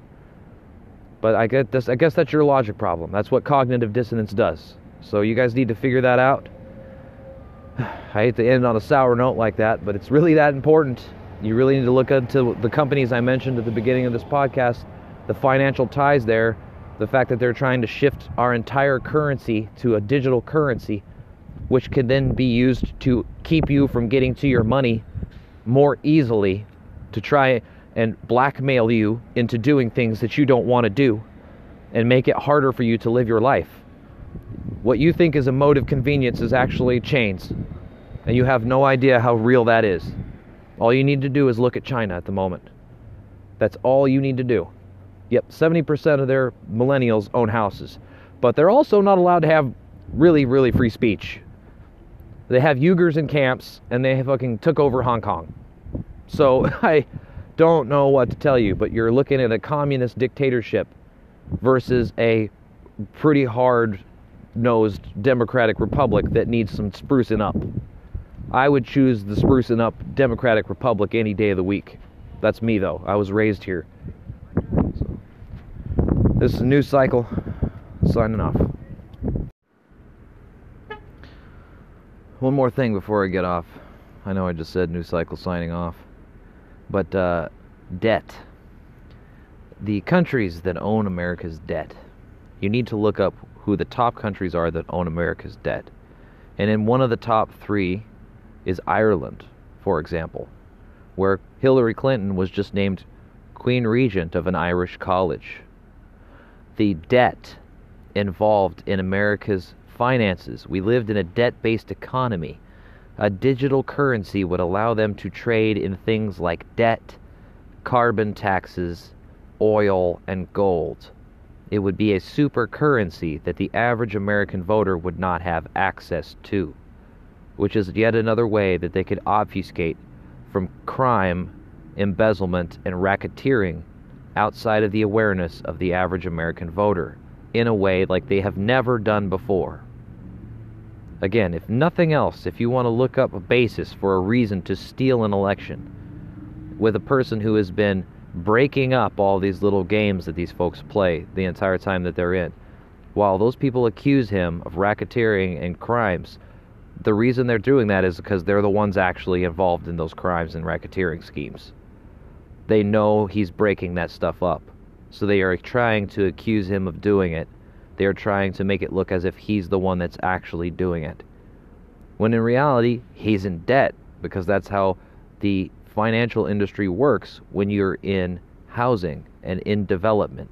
But I guess that's your logic problem. That's what cognitive dissonance does. So you guys need to figure that out. I hate to end on a sour note like that, but it's really that important. You really need to look into the companies I mentioned at the beginning of this podcast, the financial ties there, the fact that they're trying to shift our entire currency to a digital currency, which can then be used to keep you from getting to your money more easily, to try and blackmail you into doing things that you don't want to do and make it harder for you to live your life. What you think is a mode of convenience is actually chains, and you have no idea how real that is. All you need to do is look at China at the moment. That's all you need to do. Yep, 70% of their millennials own houses, but they're also not allowed to have really, really free speech. They have Uyghurs in camps, and they fucking took over Hong Kong. So I don't know what to tell you, but you're looking at a communist dictatorship versus a pretty hard-nosed democratic republic that needs some sprucing up. I would choose the sprucing up democratic republic any day of the week. That's me, though. I was raised here. This is News Cycle, signing off. One more thing before I get off. I know I just said News Cycle signing off, but debt. The countries that own America's debt. You need to look up who the top countries are that own America's debt. And in one of the top three is Ireland, for example, where Hillary Clinton was just named Queen Regent of an Irish college. The debt involved in America's finances. We lived in a debt-based economy. A digital currency would allow them to trade in things like debt, carbon taxes, oil, and gold. It would be a super currency that the average American voter would not have access to, which is yet another way that they could obfuscate from crime, embezzlement, and racketeering outside of the awareness of the average American voter in a way like they have never done before. Again, if nothing else, if you want to look up a basis for a reason to steal an election with a person who has been breaking up all these little games that these folks play the entire time that they're in, while those people accuse him of racketeering and crimes, the reason they're doing that is because they're the ones actually involved in those crimes and racketeering schemes. They know he's breaking that stuff up, so they are trying to accuse him of doing it. They are trying to make it look as if he's the one that's actually doing it, when in reality, he's in debt, because that's how the financial industry works when you're in housing and in development.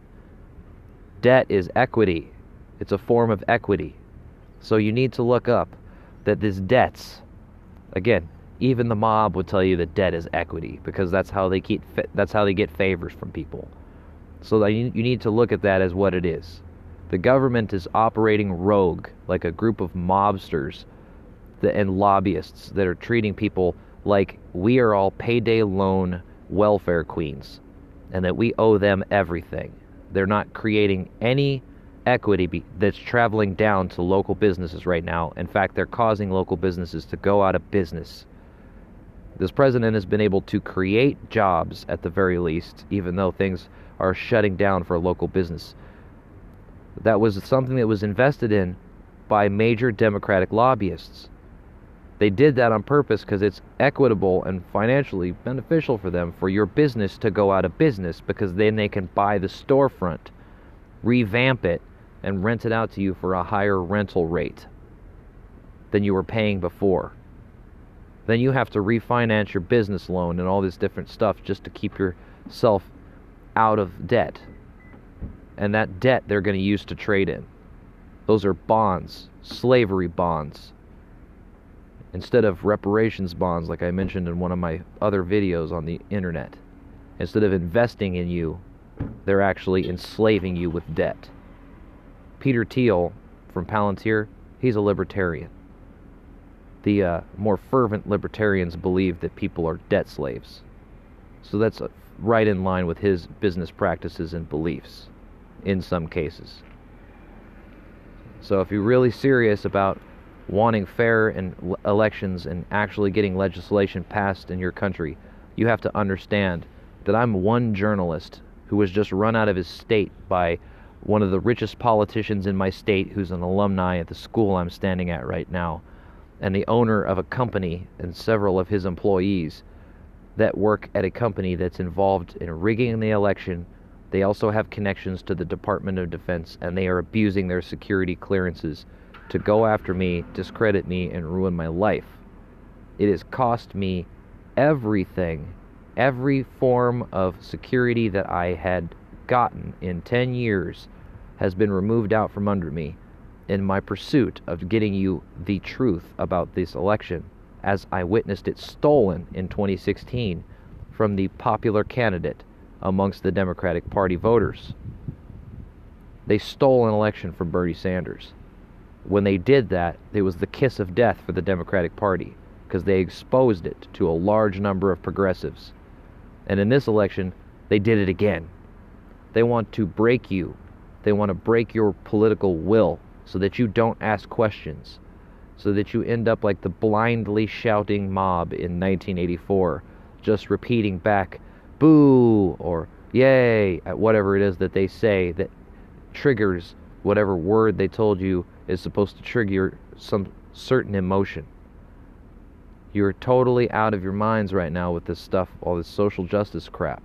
Debt is equity. It's a form of equity. So you need to look up that this debts, again, even the mob would tell you that debt is equity, because that's how they get favors from people. So that you need to look at that as what it is. The government is operating rogue, like a group of mobsters and lobbyists that are treating people like we are all payday loan welfare queens and that we owe them everything. They're not creating any equity that's traveling down to local businesses right now. In fact, they're causing local businesses to go out of business. This president has been able to create jobs at the very least, even though things are shutting down for local business. That was something that was invested in by major Democratic lobbyists. They did that on purpose because it's equitable and financially beneficial for them for your business to go out of business, because then they can buy the storefront, revamp it, and rent it out to you for a higher rental rate than you were paying before. Then you have to refinance your business loan and all this different stuff just to keep yourself out of debt. And that debt they're going to use to trade in. Those are bonds, slavery bonds, instead of reparations bonds like I mentioned in one of my other videos on the internet. Instead of investing in you, they're actually enslaving you with debt. Peter Thiel from Palantir, he's a libertarian. The more fervent libertarians believe that people are debt slaves. So that's right in line with his business practices and beliefs in some cases. So if you're really serious about wanting fair and elections and actually getting legislation passed in your country, you have to understand that I'm one journalist who was just run out of his state by one of the richest politicians in my state, who's an alumni at the school I'm standing at right now, and the owner of a company and several of his employees that work at a company that's involved in rigging the election. They also have connections to the Department of Defense, and they are abusing their security clearances to go after me, discredit me, and ruin my life. It has cost me everything, every form of security that I had gotten in 10 years has been removed out from under me in my pursuit of getting you the truth about this election, as I witnessed it stolen in 2016 from the popular candidate amongst the Democratic Party voters. They stole an election from Bernie Sanders. When they did that, it was the kiss of death for the Democratic Party, because they exposed it to a large number of progressives. And in this election, they did it again. They want to break you. They want to break your political will so that you don't ask questions, so that you end up like the blindly shouting mob in 1984, just repeating back boo or yay at whatever it is that they say that triggers whatever word they told you is supposed to trigger some certain emotion. You're totally out of your minds right now with this stuff, all this social justice crap.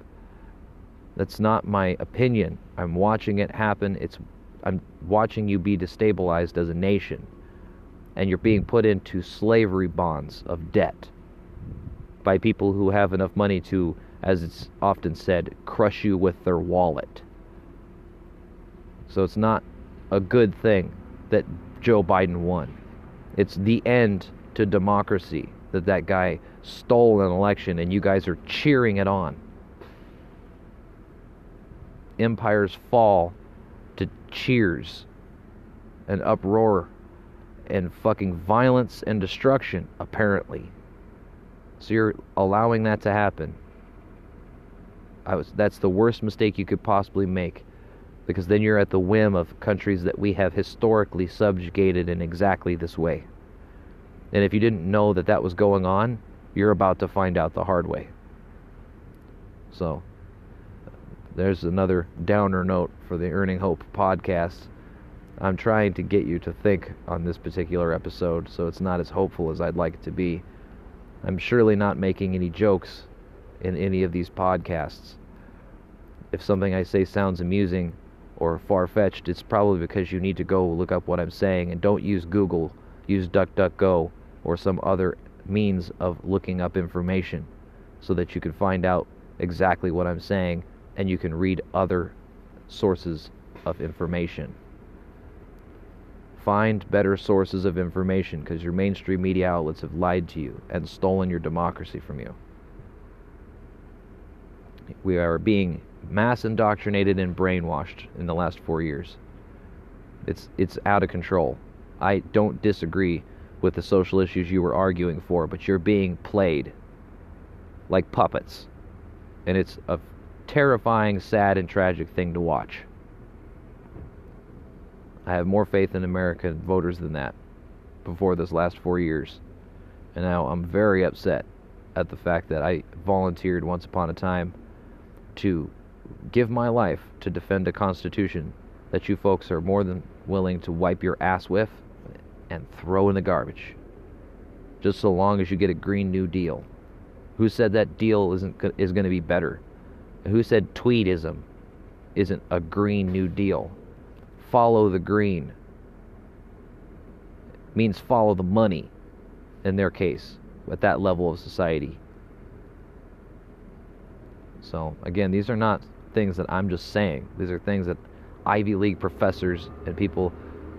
That's not my opinion. I'm watching it happen. I'm watching you be destabilized as a nation, and you're being put into slavery bonds of debt by people who have enough money to, as it's often said, crush you with their wallet. So it's not a good thing that Joe Biden won. It's the end to democracy that that guy stole an election and you guys are cheering it on. Empires fall to cheers and uproar and fucking violence and destruction, apparently. So you're allowing that to happen. That's the worst mistake you could possibly make, because then you're at the whim of countries that we have historically subjugated in exactly this way. And if you didn't know that that was going on, you're about to find out the hard way. So there's another downer note for the Earning Hope podcast. I'm trying to get you to think on this particular episode, so it's not as hopeful as I'd like it to be. I'm surely not making any jokes in any of these podcasts. If something I say sounds amusing or far-fetched, it's probably because you need to go look up what I'm saying, and don't use Google, use DuckDuckGo or some other means of looking up information so that you can find out exactly what I'm saying and you can read other sources of information. Find better sources of information, because your mainstream media outlets have lied to you and stolen your democracy from you. We are being mass indoctrinated and brainwashed in the last 4 years. It's out of control. I don't disagree with the social issues you were arguing for, but you're being played like puppets. And it's a terrifying, sad, and tragic thing to watch. I have more faith in American voters than that before this last 4 years. And now I'm very upset at the fact that I volunteered once upon a time to give my life to defend a constitution that you folks are more than willing to wipe your ass with and throw in the garbage, just so long as you get a Green New Deal. Who said that deal is going to be better? Who said tweedism isn't a Green New Deal? Follow the green means follow the money in their case at that level of society. So again, these are not things that I'm just saying. These are things that Ivy League professors and people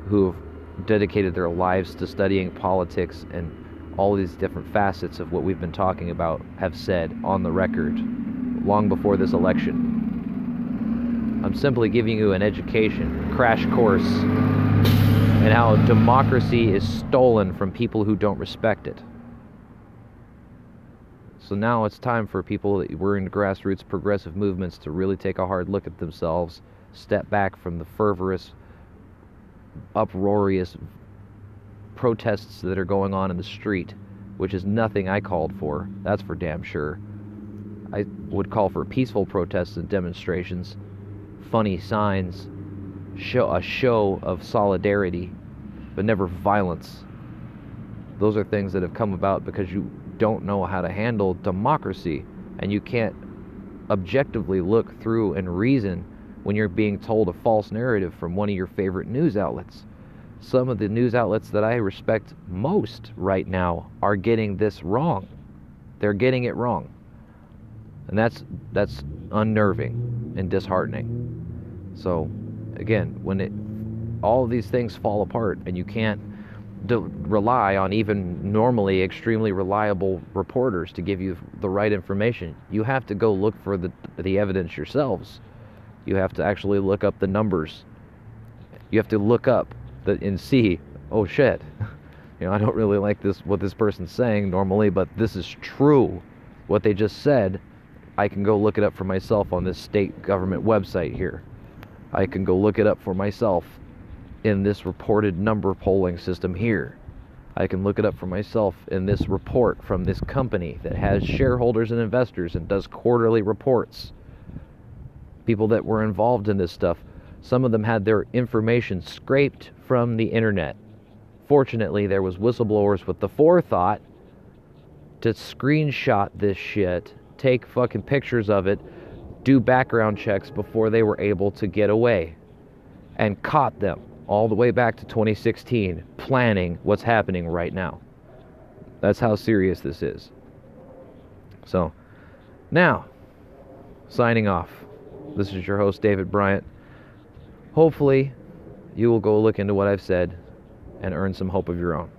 who have dedicated their lives to studying politics and all these different facets of what we've been talking about have said on the record long before this election. I'm simply giving you an education, crash course, in how democracy is stolen from people who don't respect it. So now it's time for people that were in grassroots progressive movements to really take a hard look at themselves, step back from the fervorous, uproarious protests that are going on in the street, which is nothing I called for, that's for damn sure. I would call for peaceful protests and demonstrations, funny signs, a show of solidarity, but never violence. Those are things that have come about because you don't know how to handle democracy, and you can't objectively look through and reason when you're being told a false narrative from one of your favorite news outlets. Some of the news outlets that I respect most right now are getting this wrong. They're getting it wrong. And that's unnerving and disheartening. So again, when all of these things fall apart and you can't rely on even normally extremely reliable reporters to give you the right information. You have to go look for the evidence yourselves. You have to actually look up the numbers. You have to look up and see, oh shit, I don't really like this, what this person's saying normally, but this is true. What they just said, I can go look it up for myself on this state government website here. I can go look it up for myself in this reported number polling system here. I can look it up for myself in this report from this company that has shareholders and investors and does quarterly reports. People that were involved in this stuff, some of them had their information scraped from the internet. Fortunately, there was whistleblowers with the forethought to screenshot this shit, take fucking pictures of it, do background checks before they were able to get away, and caught them all the way back to 2016, planning what's happening right now. That's how serious this is. So, now, signing off. This is your host, David Bryant. Hopefully, you will go look into what I've said, and earn some hope of your own.